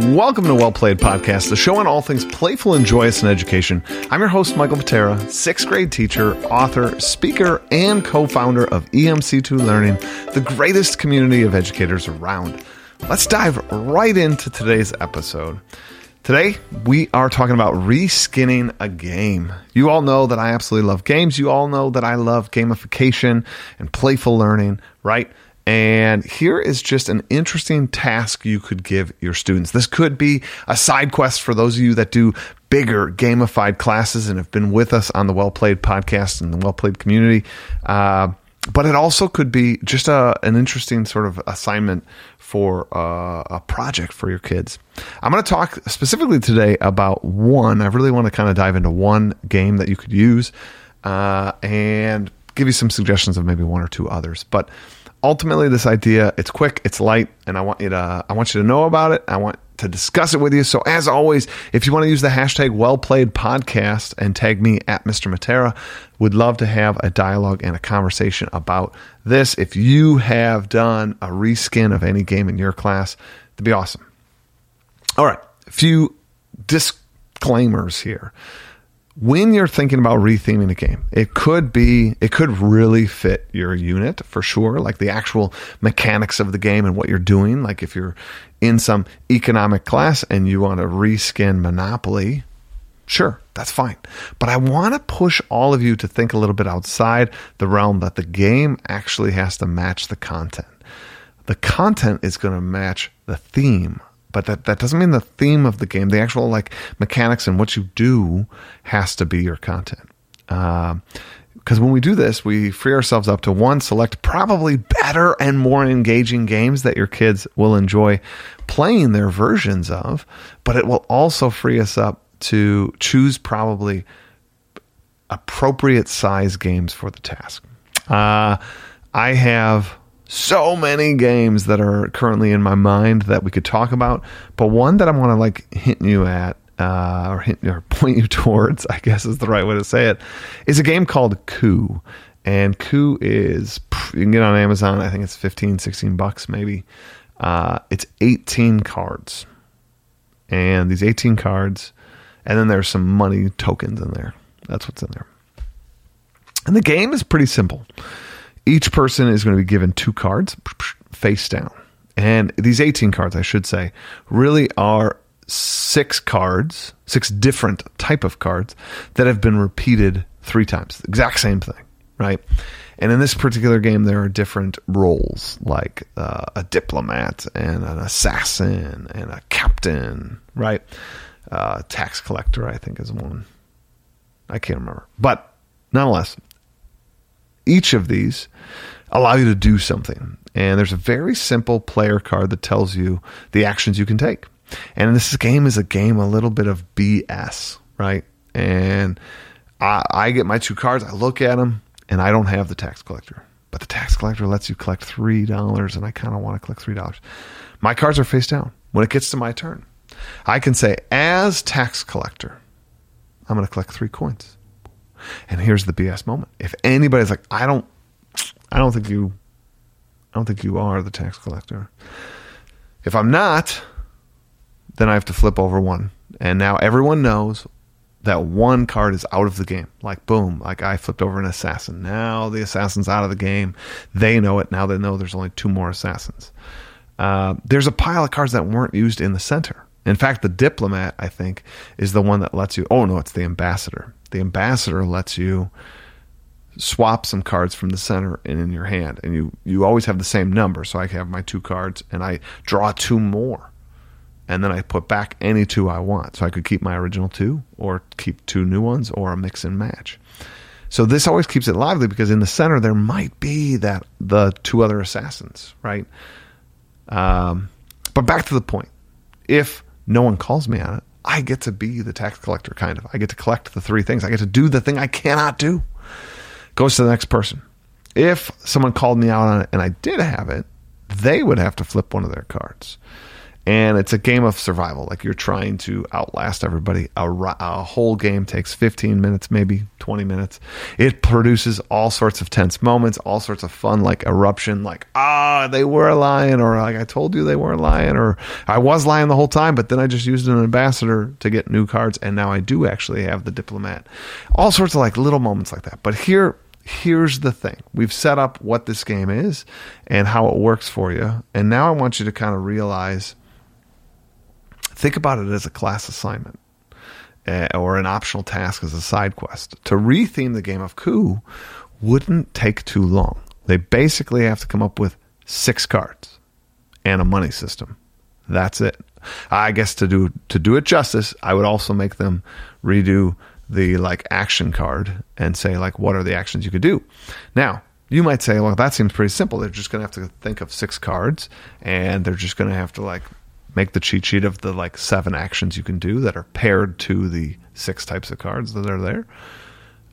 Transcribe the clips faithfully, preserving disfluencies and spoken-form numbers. Welcome to Well Played Podcast, the show on all things playful and joyous in education. I'm your host, Michael Matera, sixth grade teacher, author, speaker, and co-founder of E M C two Learning, the greatest community of educators around. Let's dive right into today's episode. Today, we are talking about reskinning a game. You all know that I absolutely love games. You all know that I love gamification and playful learning, right? And here is just an interesting task you could give your students. This could be a side quest for those of you that do bigger gamified classes and have been with us on the Well Played Podcast and the Well Played community. Uh, but it also could be just a, an interesting sort of assignment for uh, a project for your kids. I'm going to talk specifically today about one. I really want to kind of dive into one game that you could use uh, and give you some suggestions of maybe one or two others. But ultimately, this idea, it's quick, it's light, and I want you to I want you to know about it. I want to discuss it with you. So as always, if you want to use the hashtag WellPlayedPodcast and tag me at Mister Matera, would love to have a dialogue and a conversation about this. If you have done a reskin of any game in your class, that'd be awesome. All right, a few disclaimers here. When you're thinking about retheming a game, it could be, it could really fit your unit for sure, like the actual mechanics of the game and what you're doing. Like if you're in some economic class and you want to reskin Monopoly, sure, that's fine. But I want to push all of you to think a little bit outside the realm that the game actually has to match the content. The content is going to match the theme. But that, that doesn't mean the theme of the game, the actual like mechanics and what you do has to be your content. Because uh, when we do this, we free ourselves up to one, select probably better and more engaging games that your kids will enjoy playing their versions of. But it will also free us up to choose probably appropriate size games for the task. Uh, I have so many games that are currently in my mind that we could talk about, but one that I want to like hint you at uh, or hint or point you towards, I guess is the right way to say it, is a game called Coup. And Coup is, you can get on Amazon, I think it's fifteen, sixteen bucks maybe. Uh, it's eighteen cards. And these eighteen cards, and then there's some money tokens in there. That's what's in there. And the game is pretty simple. Each person is going to be given two cards face down. And these eighteen cards, I should say, really are six cards, six different type of cards that have been repeated three times. Exact same thing, right? And in this particular game, there are different roles, like uh, a diplomat and an assassin and a captain, right? Uh, tax collector, I think, is one. I can't remember. But nonetheless, each of these allow you to do something. And there's a very simple player card that tells you the actions you can take. And this game is a game, a little bit of B S, right? And I, I get my two cards, I look at them, and I don't have the tax collector. But the tax collector lets you collect three dollars, and I kind of want to collect three dollars. My cards are face down. When it gets to my turn, I can say, as tax collector, I'm going to collect three coins. And here's the B S moment. If anybody's like, I don't, I don't think you, I don't think you are the tax collector. If I'm not, then I have to flip over one. And now everyone knows that one card is out of the game. Like, boom, like I flipped over an assassin. Now the assassin's out of the game. They know it. Now they know there's only two more assassins. Uh, there's a pile of cards that weren't used in the center. In fact, the diplomat, I think, is the one that lets you, oh no, it's the ambassador. The ambassador lets you swap some cards from the center and in your hand. And you, you always have the same number. So I have my two cards and I draw two more. And then I put back any two I want. So I could keep my original two or keep two new ones or a mix and match. So this always keeps it lively because in the center there might be that the two other assassins, right? Um, but back to the point. If no one calls me on it, I get to be the tax collector, kind of. I get to collect the three things. I get to do the thing I cannot do. Goes to the next person. If someone called me out on it and I did have it, they would have to flip one of their cards. And it's a game of survival. Like, you're trying to outlast everybody. A, a whole game takes fifteen minutes, maybe twenty minutes. It produces all sorts of tense moments, all sorts of fun, like eruption, like, ah, they were a lion, or like, I told you they were a lion, or I was lying the whole time, but then I just used an ambassador to get new cards, and now I do actually have the diplomat. All sorts of like little moments like that. But here... Here's the thing. We've set up what this game is and how it works for you. And now I want you to kind of realize, think about it as a class assignment uh, or an optional task as a side quest. To retheme the game of Coup wouldn't take too long. They basically have to come up with six cards and a money system. That's it. I guess to do to do it justice, I would also make them redo the like action card and say, like, what are the actions you could do? Now, you might say, well, that seems pretty simple. They're just going to have to think of six cards, and they're just going to have to like make the cheat sheet of the like seven actions you can do that are paired to the six types of cards that are there.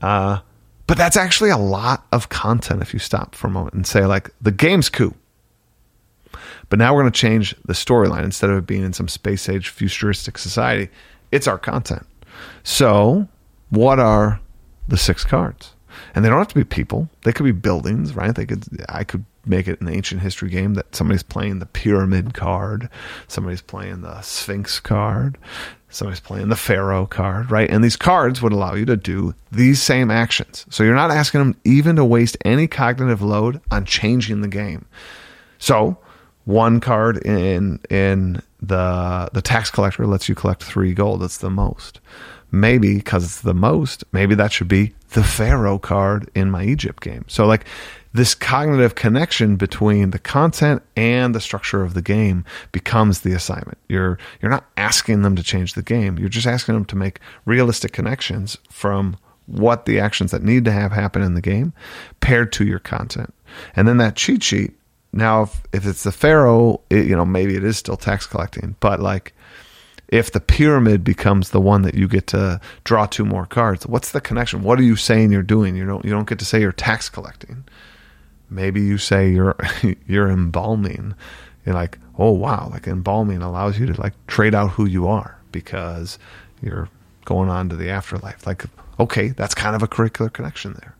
Uh, but that's actually a lot of content if you stop for a moment and say, like, the game's Coup. But now we're going to change the storyline. Instead of it being in some space age futuristic society, it's our content. So what are the six cards? And they don't have to be people. They could be buildings, right? They could. I could make it an ancient history game that somebody's playing the pyramid card, somebody's playing the Sphinx card, somebody's playing the Pharaoh card, right? And these cards would allow you to do these same actions. So you're not asking them even to waste any cognitive load on changing the game. So one card in in the the tax collector lets you collect three gold. That's the most. Maybe because it's the most, maybe that should be the Pharaoh card in my Egypt game. So like this cognitive connection between the content and the structure of the game becomes the assignment. You're you're not asking them to change the game. You're just asking them to make realistic connections from what the actions that need to have happen in the game paired to your content. And then that cheat sheet, now if, if it's the Pharaoh, it, you know, maybe it is still tax collecting, but like, if the pyramid becomes the one that you get to draw two more cards, what's the connection? What are you saying you're doing? You don't you don't get to say you're tax collecting. Maybe you say you're you're embalming. You're like, oh wow, like embalming allows you to like trade out who you are because you're going on to the afterlife. Like, okay, that's kind of a curricular connection there.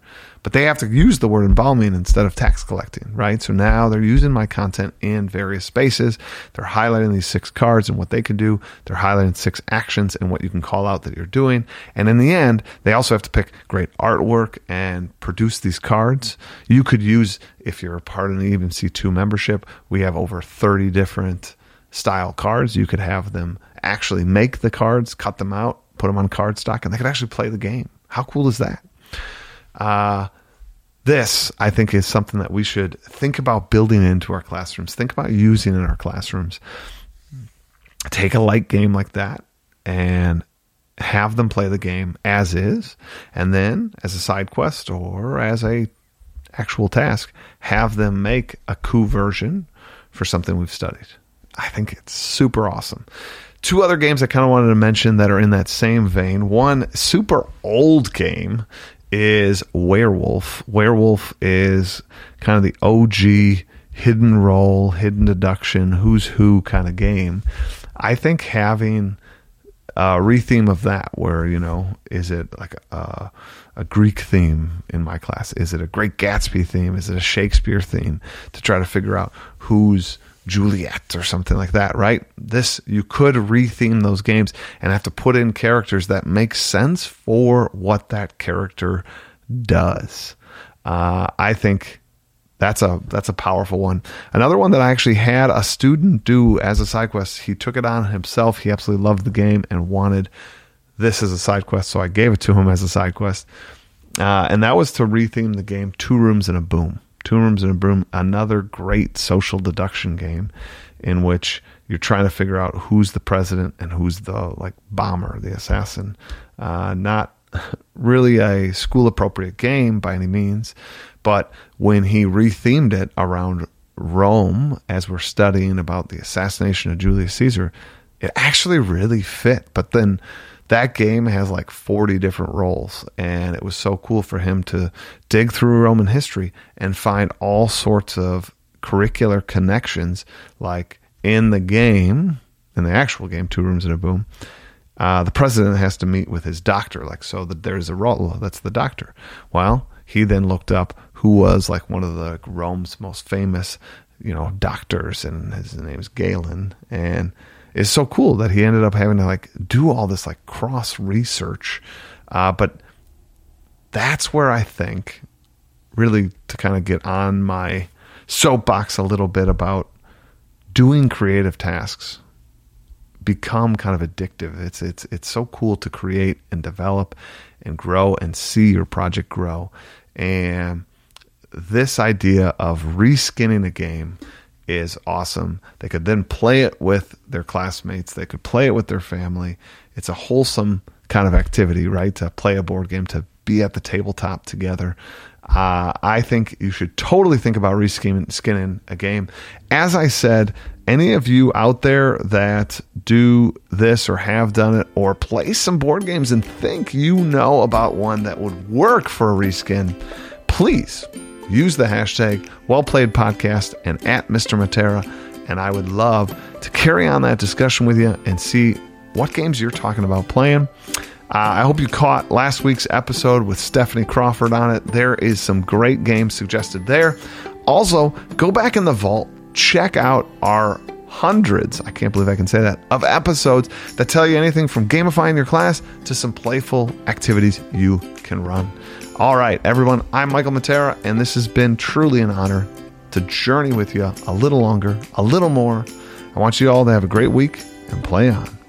But they have to use the word embalming instead of tax collecting, right? So now they're using my content in various spaces. They're highlighting these six cards and what they can do. They're highlighting six actions and what you can call out that you're doing. And in the end, they also have to pick great artwork and produce these cards. You could use, if you're a part of the E M C two membership, we have over thirty different style cards. You could have them actually make the cards, cut them out, put them on cardstock, and they could actually play the game. How cool is that? Uh, this, I think, is something that we should think about building into our classrooms. Think about using in our classrooms. Take a light game like that and have them play the game as is. And then as a side quest or as a actual task, have them make a Coup version for something we've studied. I think it's super awesome. Two other games I kind of wanted to mention that are in that same vein. One super old game is Werewolf. Werewolf is kind of the O G hidden role, hidden deduction, who's who kind of game. I think having a retheme of that where, you know, is it like a, a Greek theme in my class? Is it a Great Gatsby theme? Is it a Shakespeare theme to try to figure out who's Juliet or something like that, right? This, you could retheme those games and have to put in characters that make sense for what that character does. Uh, I think that's a that's a powerful one. Another one that I actually had a student do as a side quest. He took it on himself. He absolutely loved the game and wanted this as a side quest, so I gave it to him as a side quest. Uh, and that was to retheme the game Two Rooms and a Boom. Two Rooms and a Boom, another great social deduction game in which you're trying to figure out who's the president and who's the like bomber, the assassin. Uh, not really a school-appropriate game by any means, but when he rethemed it around Rome as we're studying about the assassination of Julius Caesar, it actually really fit. But then that game has like forty different roles, and it was so cool for him to dig through Roman history and find all sorts of curricular connections, like in the game, in the actual game, Two Rooms and a Boom, uh, the president has to meet with his doctor. Like, so that there's a role that's the doctor. Well, he then looked up who was like one of the Rome's most famous, you know, doctors, and his name's Galen. And it's so cool that he ended up having to like do all this like cross research. Uh, but that's where I think really to kind of get on my soapbox a little bit about doing creative tasks become kind of addictive. It's, it's, it's so cool to create and develop and grow and see your project grow. And this idea of reskinning a game is awesome. They could then play it with their classmates. They could play it with their family. It's a wholesome kind of activity, right? To play a board game, to be at the tabletop together. Uh, I think you should totally think about reskinning a game. As I said, any of you out there that do this or have done it or play some board games and think you know about one that would work for a reskin, please use the hashtag Well Played Podcast and at Mister Matera. And I would love to carry on that discussion with you and see what games you're talking about playing. Uh, I hope you caught last week's episode with Stephanie Crawford on it. There is some great games suggested there. Also, go back in the vault, check out our hundreds, I can't believe I can say that, of episodes that tell you anything from gamifying your class to some playful activities you can run. All right, everyone, I'm Michael Matera, and this has been truly an honor to journey with you a little longer, a little more. I want you all to have a great week and play on.